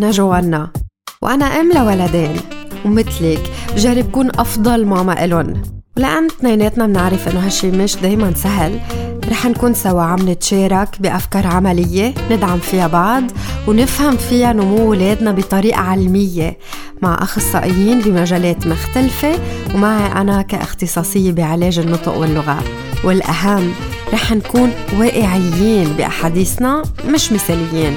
احنا جوالنا. وانا ام لولدين ومثلك بجرب كون افضل ماما الن، ولان اثنيناتنا بنعرف انه هالشي مش دايما سهل، رح نكون سوا عم نتشارك بأفكار عملية ندعم فيها بعض ونفهم فيها نمو ولادنا بطريقة علمية مع أخصائيين بمجالات مختلفة، ومعي أنا كاختصاصية بعلاج النطق واللغة. والأهم رح نكون واقعيين بأحاديثنا مش مثاليين.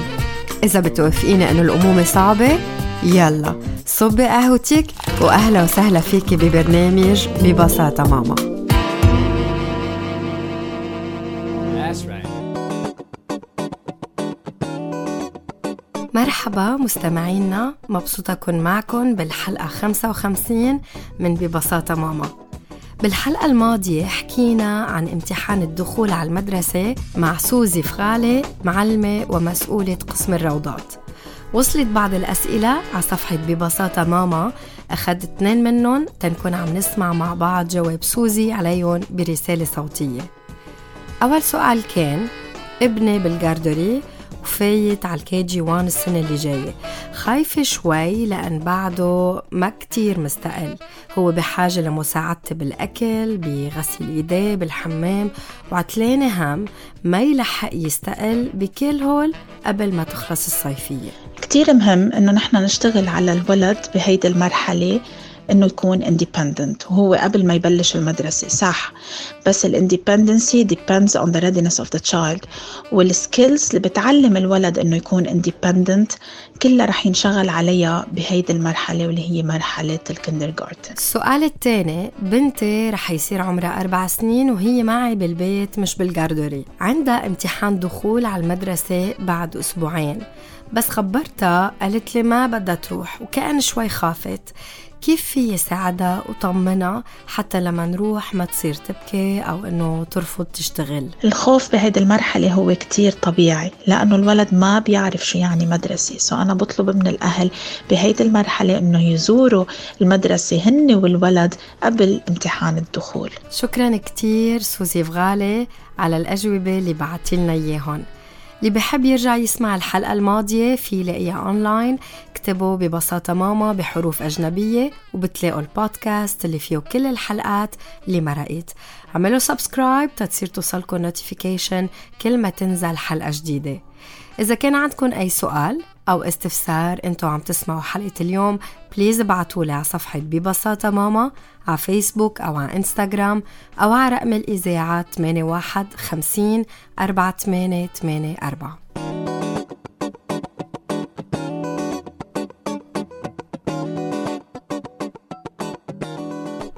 إذا بتوافقيني أنه الأمومة صعبة، يلا صبي قهوتك وأهلا وسهلا فيكي ببرنامج ببساطة ماما. مرحبا مستمعينا، مبسوطة أكون معكم بالحلقة 55 من ببساطة ماما. بالحلقة الماضية حكينا عن امتحان الدخول على المدرسة مع سوزي فغالي، معلمة ومسؤولة قسم الروضات. وصلت بعض الأسئلة على صفحة ببساطة ماما، أخذت 2 منهم تنكون عم نسمع مع بعض جواب سوزي عليهم برسالة صوتية. أول سؤال كان ابني بالجاردوري وفايت على الKG1 السنة اللي جاية، خايفة شوي لأن بعده ما كتير مستقل، هو بحاجة لمساعدتي بالأكل، بغسل إيديه، بالحمام، وعتلاني هم ما يلحق يستقل بكل هول قبل ما تخلص الصيفية. كتير مهم إنه نحن نشتغل على الولد بهيدي المرحلة إنه يكون independent وهو قبل ما يبلش المدرسة، صح؟ بس الindependency depends on the readiness of the child، والskills اللي بتعلم الولد إنه يكون independent كلها رح ينشغل عليها بهيدي المرحلة واللي هي مرحلة الكندرغارتن. السؤال الثاني، بنتي رح يصير عمرها 4 سنين وهي معي بالبيت مش بالجاردوري، عندها امتحان دخول على المدرسة بعد أسبوعين، بس خبرتها قالت لي ما بدها تروح وكأن شوي خافت، كيف في ساعدها وطمنها حتى لما نروح ما تصير تبكي أو أنه ترفض تشتغل؟ الخوف بهيدي المرحلة هو كتير طبيعي لأنه الولد ما بيعرف شو يعني مدرسة، سو أنا بطلب من الأهل بهيدي المرحلة أنه يزوروا المدرسة هن والولد قبل امتحان الدخول. شكراً كتير سوزي فغالي على الأجوبة اللي بعتلنا إياهن. اللي بحب يرجع يسمع الحلقة الماضية في لاقيها أونلاين، اكتبوا ببساطة ماما بحروف أجنبية وبتلاقوا البودكاست اللي فيه كل الحلقات اللي مرقت. عملوا سبسكرايب تتصير توصلكم نوتيفيكيشن كل ما تنزل حلقة جديدة. إذا كان عندكم أي سؤال أو استفسار أنتوا عم تسمعوا حلقة اليوم، بليز ابعتوا لي على صفحة ببساطة ماما على فيسبوك أو على إنستغرام أو على رقم الإذاعة 8150 4884.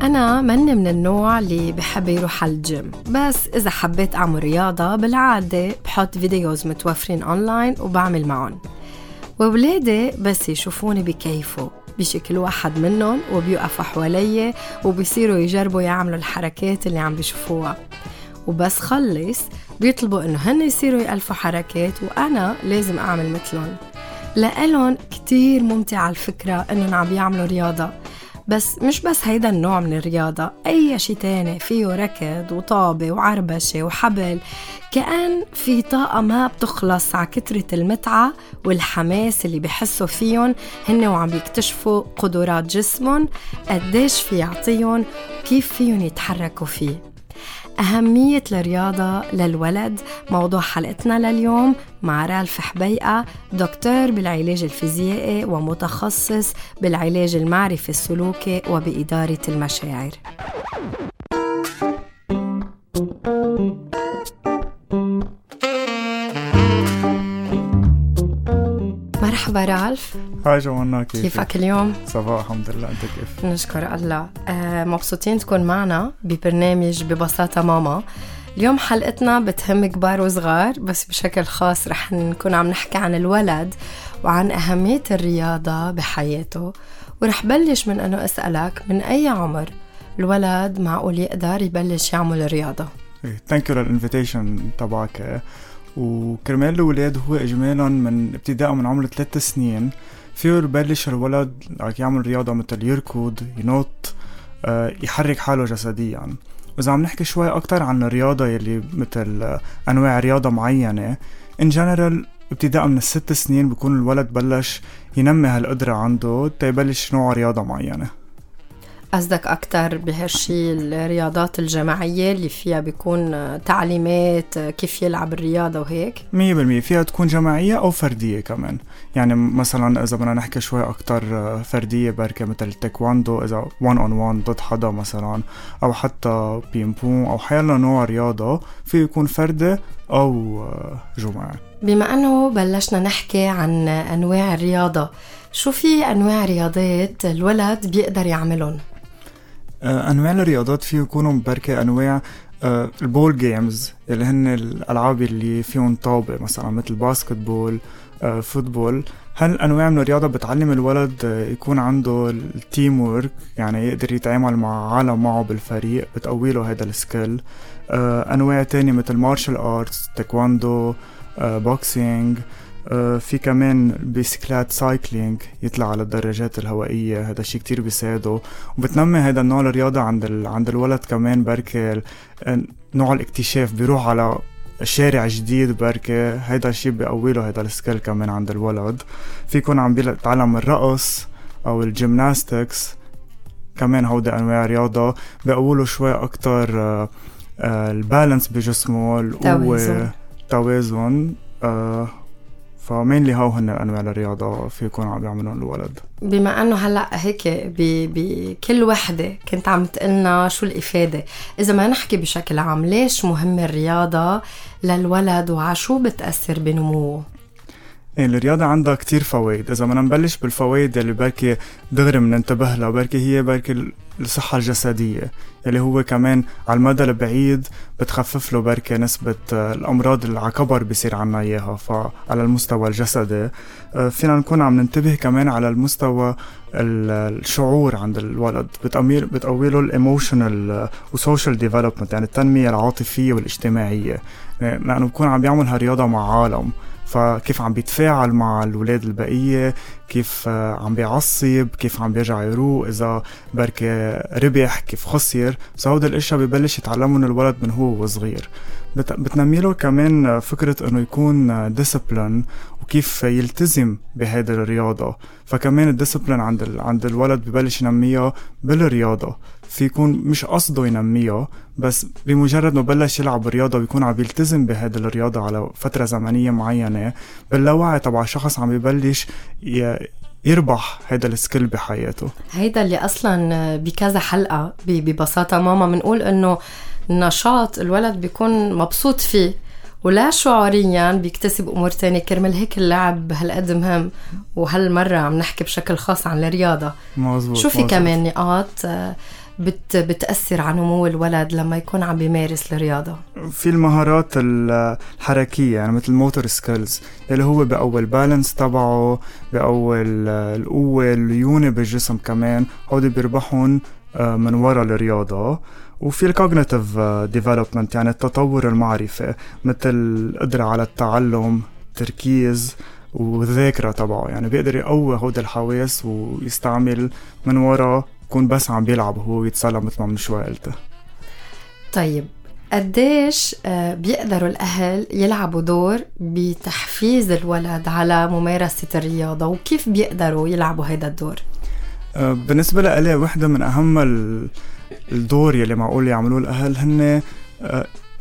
أنا مني من النوع اللي بحب يروح على الجيم، بس إذا حبيت أعمل رياضة بالعادة بحط فيديوز متوفرين أونلاين وبعمل معهم، وولادي بس يشوفوني بكيفه بشكل واحد منهم وبيوقفوا حوالي وبيصيروا يجربوا يعملوا الحركات اللي عم بيشوفوها، وبس خلص بيطلبوا إنه هن يصيروا يألفوا حركات وأنا لازم أعمل مثلهم. لألهم كتير ممتعة الفكرة إنهم عم بيعملوا رياضة، بس مش بس هيدا النوع من الرياضة، أي شي تاني فيه ركض وطابة وعربشة وحبل، كأن في طاقة ما بتخلص على كترة المتعة والحماس اللي بحسوا فيهم هن وعم بيكتشفوا قدرات جسمهم قديش في يعطيهم كيف فيهم يتحركوا فيه. أهمية الرياضة للولد موضوع حلقتنا لليوم مع رالف حبيقة، دكتور بالعلاج الفيزيائي ومتخصص بالعلاج المعرفي السلوكي وبإدارة المشاعر. مرحبا رالف. هاي جوانا، كيفك اليوم؟ صباح الحمد لله، انت كيف؟ نشكر الله. مبسوطين تكون معنا ببرنامج ببساطة ماما. اليوم حلقتنا بتهم كبار وصغار، بس بشكل خاص رح نكون عم نحكي عن الولد وعن أهمية الرياضة بحياته. ورح بلش من أنه أسألك، من أي عمر الولد معقول يقدر يبلش يعمل رياضة؟ Thank you للإنفيتيشن تبعك. وكرمال الولاد هو إجمالا من ابتداء من عمر 3 سنين فيه يبلش الولد يعمل رياضة مثل يركض، ينط، يحرك حاله جسديا. وإذا عم نحكي شوي أكتر عن الرياضة يلي مثل أنواع رياضة معينة، in general ابتداء من 6 سنين بيكون الولد بلش ينمي هالقدرة عنده تيبلش نوع رياضة معينة. قصدك أكتر بهالشي الرياضات الجماعية اللي فيها بيكون تعليمات كيف يلعب الرياضة وهيك؟ 100% فيها تكون جماعية أو فردية كمان. يعني مثلا إذا بدنا نحكي شوي أكتر فردية بركة مثل التايكواندو إذا 1-on-1 ضد حدا مثلا، أو حتى بيمبون أو حيالنا نوع رياضة فيه يكون فردي أو جماعي. بما أنه بلشنا نحكي عن أنواع الرياضة، شو في أنواع رياضات الولد بيقدر يعملون؟ أنواع الرياضات فيه يكونوا بركة أنواع البول جيمز اللي هن الألعاب اللي فيهم طابة مثلا مثل باسكتبول، فوتبول. هالأنواع من الرياضة بتعلم الولد يكون عنده التيم وورك، يعني يقدر يتعامل مع عالم معه بالفريق، بتقوي له هذا السكيل. أنواع تانية مثل مارشال آرتس، تايكواندو، بوكسينج. في كمان بيسكلات سايكلينج، يطلع على الدراجات الهوائية، هذا شيء كتير بيساعده وبتنمي هذا النوع الرياضة عند الولد. كمان بركة نوع الاكتشاف، بيروح على شارع جديد بركة، هذا الشيء بيقوي له هذا السكيل كمان عند الولد. في يكون عم بيتعلم الرقص أو الجيمناستكس كمان، هودا أنواع رياضة بيقوله شوي أكتر البالانس بجسمه، القوة، توازن. فمين اللي هاو هن أنواع الرياضة في يكون عم يعملون الولد. بما أنه هلأ هيك بكل وحدة كنت عم تقلنا شو الإفادة، إذا ما نحكي بشكل عام ليش مهم الرياضة للولد وعشو بتأثر بنموه؟ الرياضة عندها كتير فوائد. إذا ما نبلش بالفوائد اللي بركي دغري مننتبه لها، بركي هي بركي الصحة الجسدية اللي هو كمان على المدى البعيد بتخفف له بركة نسبة الأمراض اللي عكبر بيصير عنا إياها. فعلى المستوى الجسدي فينا نكون عم ننتبه كمان على المستوى الشعور عند الولد، بتقويله الإيموشنال وسوشيال ديفلوبمنت، يعني التنمية العاطفية والاجتماعية، لأنه يعني بكون عم بيعمل هالرياضة مع عالم، فكيف عم بيتفاعل مع الولاد البقية، كيف عم بيعصب، كيف عم بيرجع يروق، إذا بركة ربح كيف خسر. فهود الاشياء ببلش يتعلمون الولد من هو وصغير. بتنميله كمان فكرة انه يكون ديسبلين وكيف يلتزم بهذه الرياضة، فكمان الديسبلين عند الولد ببلش ينميها بالرياضة. في يكون مش قصده ينميها، بس بمجرد ما بلش يلعب الرياضة ويكون عم يلتزم بهذه الرياضة على فترة زمنية معينة، باللاوعي طبعا شخص عم يبلش يربح هذا السكيل بحياته. هيدا اللي أصلا بكذا حلقة ببساطة ماما منقول إنه نشاط الولد بيكون مبسوط فيه ولا شعوريا بيكتسب أمور تانية، كرمال هيك اللعب هالقد مهم. وهالمرة عم نحكي بشكل خاص عن الرياضة. مزبوط. شو في كمان نقاط بتأثر على نمو الولد لما يكون عم بيمارس الرياضة؟ في المهارات الحركية، يعني مثل الموتور سكيلز اللي هو بقوي البالانس تبعه، بقوي القوة، الليونة بالجسم كمان، هودي بيربحون من وراء الرياضة. وفي الكوغنيتيف ديفلوبمنت، يعني التطور المعرفي، مثل القدرة على التعلم، تركيز، والذاكرة طبعا، يعني بيقدر يقوي هودي الحواس ويستعمل من وراء يكون بس عم بيلعب هو ويتسلى مثل ما من شوي قلته. طيب قديش بيقدروا الأهل يلعبوا دور بتحفيز الولد على ممارسة الرياضة، وكيف بيقدروا يلعبوا هيدا الدور؟ بالنسبة لألي واحدة من أهم الدور يلي معقول يعملوه الأهل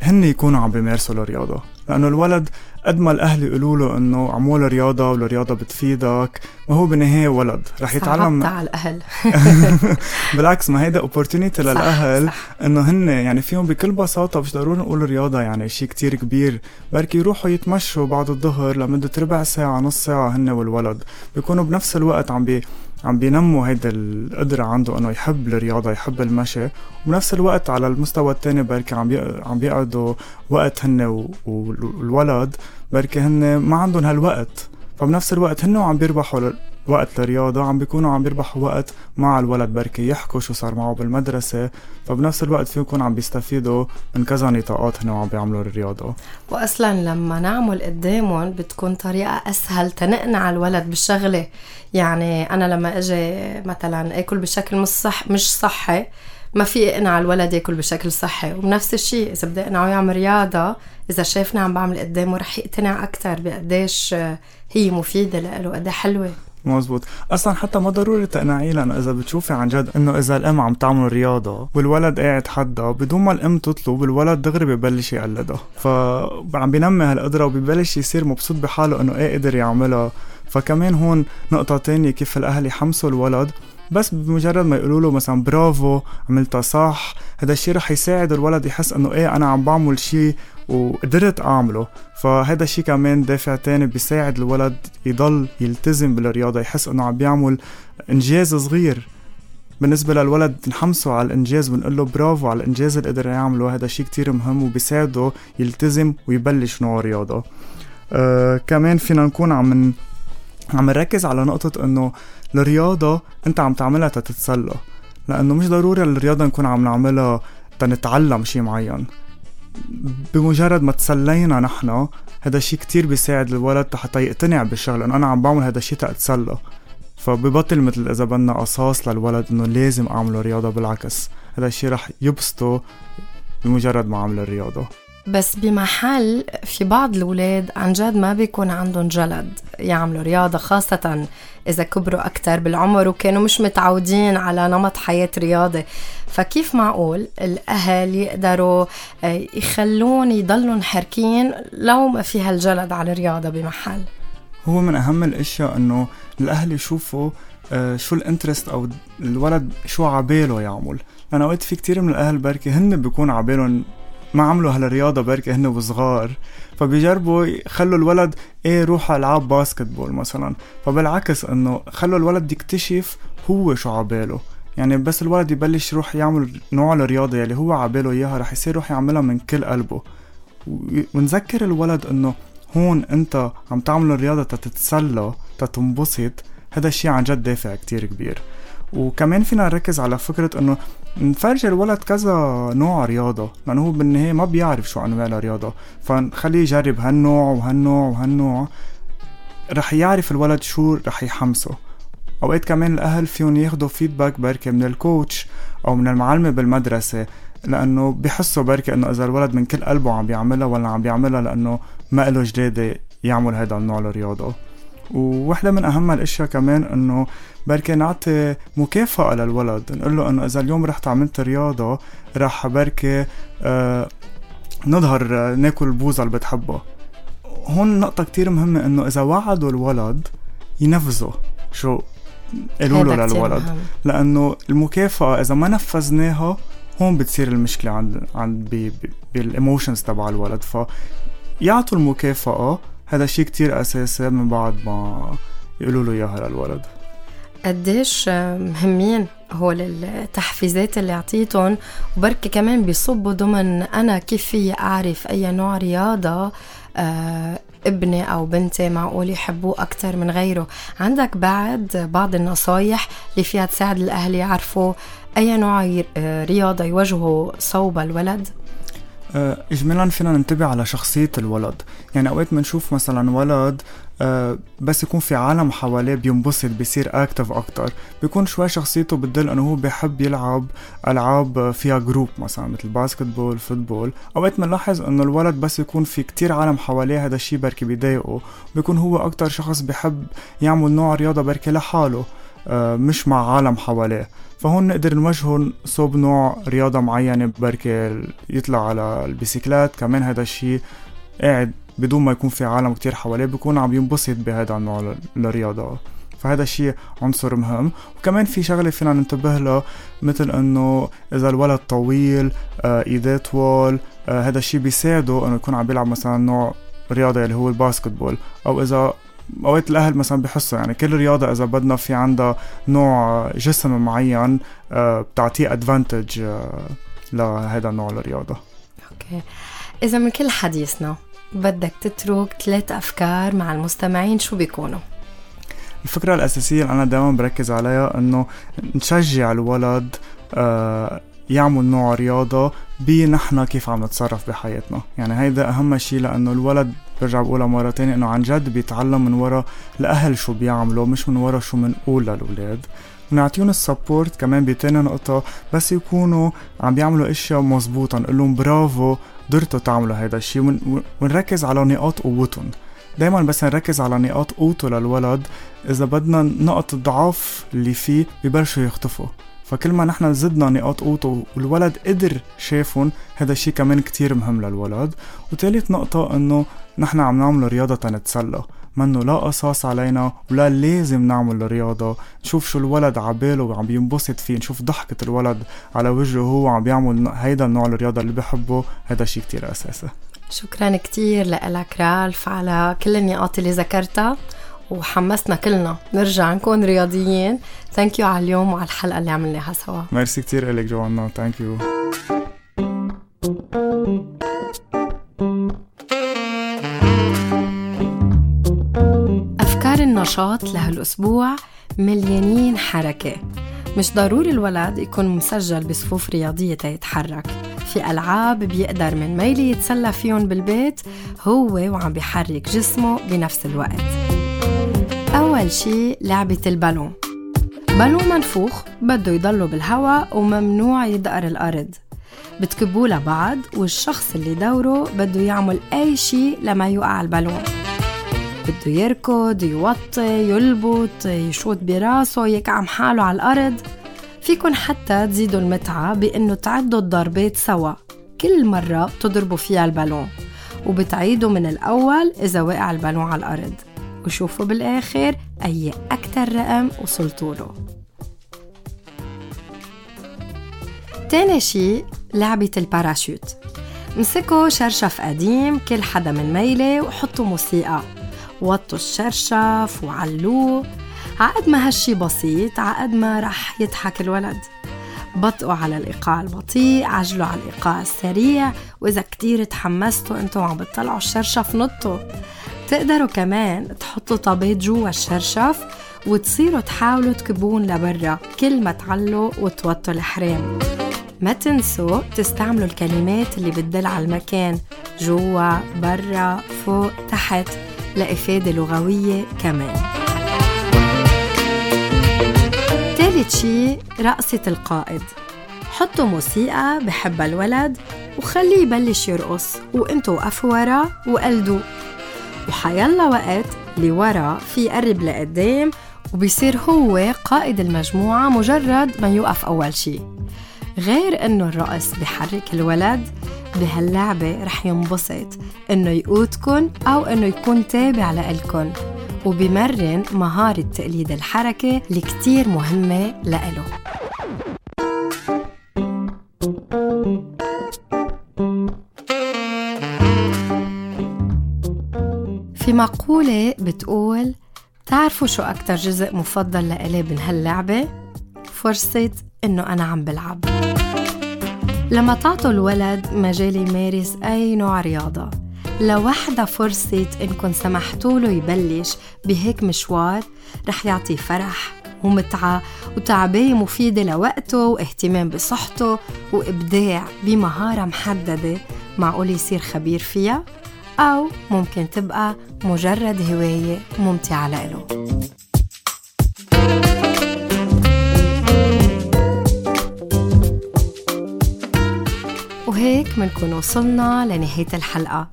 هن يكونوا عم بيمارسوا الرياضة، لأنه الولد قد ما الأهل يقولوا له أنه عمول رياضة والرياضة بتفيدك، ما هو بالنهاية ولد رح يتعلم. صعبت على الأهل. بالعكس، ما هيدا opportunity للأهل أنه هن يعني فيهم بكل بساطة، مش ضروري نقول رياضة يعني شيء كتير كبير، بركي يروحوا يتمشوا بعد الظهر لمدة 4 ساعة، نص ساعة، هن والولد بيكونوا بنفس الوقت عم بينموا هيدا القدرة عنده أنه يحب الرياضة، يحب المشي، وبنفس الوقت على المستوى التاني بركي عم بيقعدوا وقت هن والولد بركي هن ما عندهم هالوقت، فبنفس الوقت هن وعم بيربحوا وقت للرياضة عم بيكونوا عم بيربحوا وقت مع الولد، بركي يحكوا شو صار معه بالمدرسة، فبنفس الوقت فيهم يكون عم بيستفيدوا من كذا نطاقات هن وعم بيعملوا الرياضة. وأصلا لما نعمل قدامهم بتكون طريقة أسهل تنقنع الولد بالشغلة. يعني أنا لما أجي مثلا أكل بشكل مش صحي ما في اقنع الولد ياكل بشكل صحي. وبنفس الشيء اذا بدي اقنعه يعمل رياضه، اذا شافني عم بعمل قدامه رح يقتنع اكثر بقديش هي مفيده له، قد حلوه. مزبوط. اصلا حتى ما ضروري تقنعيه، لانه اذا بتشوفي عن جد انه اذا الام عم تعمل رياضه والولد قاعد حدها بدون ما الام تطلب، الولد دغري ببلش يقلدها، فعم بينمي هالقدره وبيبلش يصير مبسوط بحاله انه ايه قدر يعملها. فكمان هون نقطه تانية، كيف الاهل يحمسوا الولد بس بمجرد ما يقولوا له مثلا برافو عملتها صح، هذا الشيء رح يساعد الولد يحس انه ايه انا عم بعمل شيء وقدرت اعمله. فهذا الشيء كمان دافع تاني بيساعد الولد يضل يلتزم بالرياضه، يحس انه عم بيعمل انجاز صغير. بالنسبه للولد نحمسه على الانجاز ونقول له برافو على الانجاز اللي قدر يعمله، هذا شيء كتير مهم وبيساعده يلتزم ويبلش نوع رياضه. كمان فينا نكون عم نركز على نقطه انه الرياضه انت عم تعملها تتسلى، لانه مش ضروري الرياضه نكون عم نعملها تنتعلم شيء معين. بمجرد ما تسلينا نحن، هذا الشيء كتير بيساعد الولد حتى يقتنع بالشغل انه انا عم بعمل هذا الشيء تتسلى، فببطل مثل اذا بدنا قصاص للولد انه لازم اعمله رياضه. بالعكس هذا الشيء رح يبسطه بمجرد ما عمل الرياضه. بس بمحل في بعض الولاد عن جد ما بيكون عندهم جلد يعملوا رياضة، خاصة إذا كبروا أكتر بالعمر وكانوا مش متعودين على نمط حياة رياضي. فكيف معقول الأهل يقدروا يخلون يضلوا حركين لو ما فيها الجلد على الرياضة بمحل؟ هو من أهم الأشياء أنه الأهل يشوفوا شو الانترست أو الولد شو عباله يعمل. أنا وقت في كتير من الأهل بركي هن بيكون عبالهم ما عملوا هالرياضة بركة هن وصغار، فبيجربوا خلوا الولد ايه روح العاب باسكتبول مثلا، فبالعكس انه خلوا الولد يكتشف هو شو عباله. يعني بس الولد يبلش روح يعمل نوع الرياضة اللي هو عباله اياها رح يصير روح يعملها من كل قلبه. ونذكر الولد انه هون انت عم تعمل الرياضة تتسلى تتنبسط، هذا الشيء عن جد دافع كتير كبير. وكمان فينا نركز على فكرة انه نفرج الولد كذا نوع رياضة، لانه هو بالنهاية ما بيعرف شو انواع الرياضة، فنخليه يجرب هالنوع وهالنوع وهالنوع، رح يعرف الولد شو رح يحمسه. اوقات كمان الاهل فيهم ياخدوا فيدباك بركة من الكوتش او من المعلمة بالمدرسة، لانه بيحسوا بركة انه اذا الولد من كل قلبه عم بيعملها ولا عم بيعملها لانه ما له جديدة يعمل هذا النوع الرياضة. وواحدة من أهم الأشياء كمان أنه بركي نعطي مكافأة للولد، نقول له أنه إذا اليوم رحت عملت رياضة رح بركي نظهر ناكل بوزة اللي بتحبه. هون نقطة كتير مهمة أنه إذا وعدوا الولد ينفذوا شو قالوا له للولد، لأنه المكافأة إذا ما نفذناها هون بتصير المشكلة عند بالإموشنز تبع الولد. فيعطوا المكافأة، هذا شيء كتير أساسي من بعد ما يقولوا له ياها للولد. قديش مهمين هول التحفيزات اللي عطيتهم، وبركي كمان بيصبوا ضمن أنا كيف في أعرف أي نوع رياضة ابني أو بنتي معقول يحبوه أكتر من غيره. عندك بعض النصايح اللي فيها تساعد الأهل يعرفوا أي نوع رياضة يوجهوا صوب الولد؟ إجمالاً فينا ننتبه على شخصية الولد. يعني أوقات منشوف مثلاً ولد بس يكون في عالم حواليه بينبسط بيصير أكتف أكتر، بيكون شوي شخصيته بتدل أنه هو بيحب يلعب ألعاب فيها جروب مثلاً مثل باسكتبول فوتبول. أوقات منلاحظ أنه الولد بس يكون في كتير عالم حواليه، هذا الشيء بركي بيضايقه، بيكون هو أكتر شخص بيحب يعمل نوع رياضة بركي لحاله مش مع عالم حواليه. فهون نقدر نوجههم صوب نوع رياضة معينة، بركي يطلع على البيسيكلات كمان، هذا الشيء قاعد بدون ما يكون في عالم كتير حواليه بيكون عم ينبسط بهذا النوع الرياضة، فهذا الشيء عنصر مهم. وكمان في شغلة فينا ننتبه له، مثل انه اذا الولد طويل ايديه طوال، هذا الشيء بيساعده انه يكون عم بيلعب مثلا نوع رياضة اللي هو الباسكتبول. او اذا اوقات الاهل مثلا بحسوا يعني كل رياضه اذا بدنا في عندها نوع جسم معين بتعطيه ادفانتج لهذا النوع الرياضه. اوكي، اذا من كل حديثنا بدك تترك 3 أفكار مع المستمعين، شو بيكونوا؟ الفكره الاساسيه اللي انا دائما بركز عليها انه نشجع الولد يعمل نوع رياضه بنحنا كيف عم نتصرف بحياتنا. يعني هيدا اهم شيء، لانه الولد برجع بقولها مرة تانية انه عن جد بيتعلم من وراء الاهل شو بيعملوا، مش من وراء شو منقول للولاد. ونعطيهم السبورت كمان ب2 نقطة، بس يكونوا عم بيعملوا اشياء مظبوطة، نقول لهم برافو قدرتوا تعملوا هيدا الشيء، ونركز على نقاط قوتهم دايما، بس نركز على نقاط قوته للولد. اذا بدنا نقط الضعف اللي فيه ببلشوا يخطفوا، فكل ما نحن زدنا نقاط قوته والولد قدر شافهم، هذا الشيء كمان كتير مهم للولد. وثالث نقطة انه نحن عم نعمل رياضة تنتسلى، منه لا قصاص علينا ولا لازم نعمل الرياضة، نشوف شو الولد عباله وعم بينبسط فيه، نشوف ضحكة الولد على وجهه وهو عم بيعمل هيدا النوع الرياضة اللي بحبه، هذا شيء كتير أساسي. شكرا كتير لك رالف على كل النقاط اللي ذكرتها، وحمسنا كلنا نرجع نكون رياضيين. ثانك يو على اليوم وعلى الحلقة اللي عملناها سوا. ميرسي كتير إلك جوانا. ثانك يو. أفكار النشاط لهالأسبوع مليانين حركة، مش ضروري الولد يكون مسجل بصفوف رياضية تيتحرك، في ألعاب بيقدر من ميلي يتسلى فيهم بالبيت هو وعم بيحرك جسمه بنفس الوقت. أول شي لعبة البالون، بالون منفوخ بده يضله بالهواء وممنوع يدقر الأرض، بتكبوه لبعض والشخص اللي دوره بده يعمل أي شي لما يوقع البالون، بده يركض، يوطي، يلبط، يشوط براسه، يكعم حاله على الأرض. فيكن حتى تزيدوا المتعة بأنه تعدوا الضربات سوا، كل مرة بتضربوا فيها البالون وبتعيدوا من الأول إذا وقع البالون على الأرض، وشوفوا بالآخر أي أكتر رقم وصلتوا له. تاني شي لعبة الباراشوت، امسكوا شرشف قديم كل حدا من ميلة وحطوا موسيقى، وطوا الشرشف وعلوه، عقد ما هالشي بسيط عقد ما رح يضحك الولد، بطئوا على الإيقاع البطيء، عجلوا على الإيقاع السريع، وإذا كتير تحمستوا انتوا عم بتطلعوا الشرشف نطوا. تقدروا كمان تحطوا طابات جوا الشرشف وتصيروا تحاولوا تكبون لبرا كل ما تعلوا وتوطوا الحرام. ما تنسوا تستعملوا الكلمات اللي بتدل على المكان، جوا، برا، فوق، تحت، لإفادة لغوية كمان. ثالث شي رقصة القائد، حطوا موسيقى بحب الولد وخليه يبلش يرقص وانتوا وقفوا ورا وقلدوا، وحيلا وقت اللي ورا في يقرب لقدام وبيصير هو قائد المجموعة مجرد ما يوقف أول شي. غير أنه الرقص بحرك الولد، بهاللعبة رح ينبسط أنه يقودكن أو أنه يكون تابع لإلكن، وبمرن مهارة تقليد الحركة اللي كتير مهمة لإله. في مقولة بتقول تعرفوا شو أكتر جزء مفضل لإلي من هاللعبة؟ فرصة إنه أنا عم بلعب. لما تعطوا الولد مجال يمارس أي نوع رياضة، لوحدة فرصة إنكم سمحتوا له يبلش بهيك مشوار رح يعطيه فرح ومتعة وتعبية مفيدة لوقته واهتمام بصحته وإبداع بمهارة محددة، معقول يصير خبير فيها أو ممكن تبقى مجرد هواية ممتعة له. وهيك منكون وصلنا لنهاية الحلقة.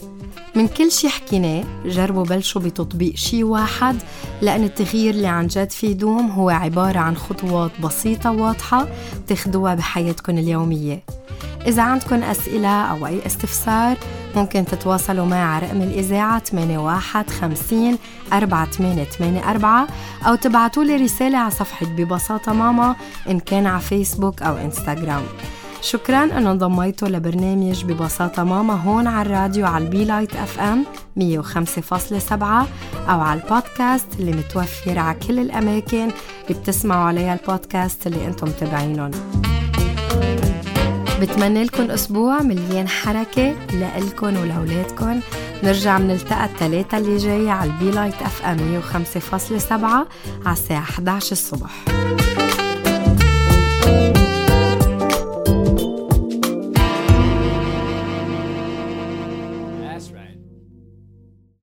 من كل شي حكيناه جربوا بلشوا بتطبيق شي واحد، لأن التغيير اللي عن جد فيه دوم هو عبارة عن خطوات بسيطة واضحة تاخدوها بحياتكن اليومية. إذا عندكن أسئلة أو أي استفسار ممكن تتواصلوا معي على رقم الإذاعة 8150 4884، أو تبعتوا لي رسالة على صفحة ببساطة ماما إن كان على فيسبوك أو إنستغرام. شكراً أنه انضميتوا لبرنامج ببساطة ماما هون على الراديو، على البي لايت FM 105.7، أو على البودكاست اللي متوفر على كل الأماكن اللي بتسمعوا عليها البودكاست اللي أنتم تبعينهم. بتمنى لكم أسبوع مليان حركة لإلكن ولأولادكن. نرجع منلتقى الثلاثة اللي جاية على البي لايت FM 105.7 على الساعة 11 الصبح.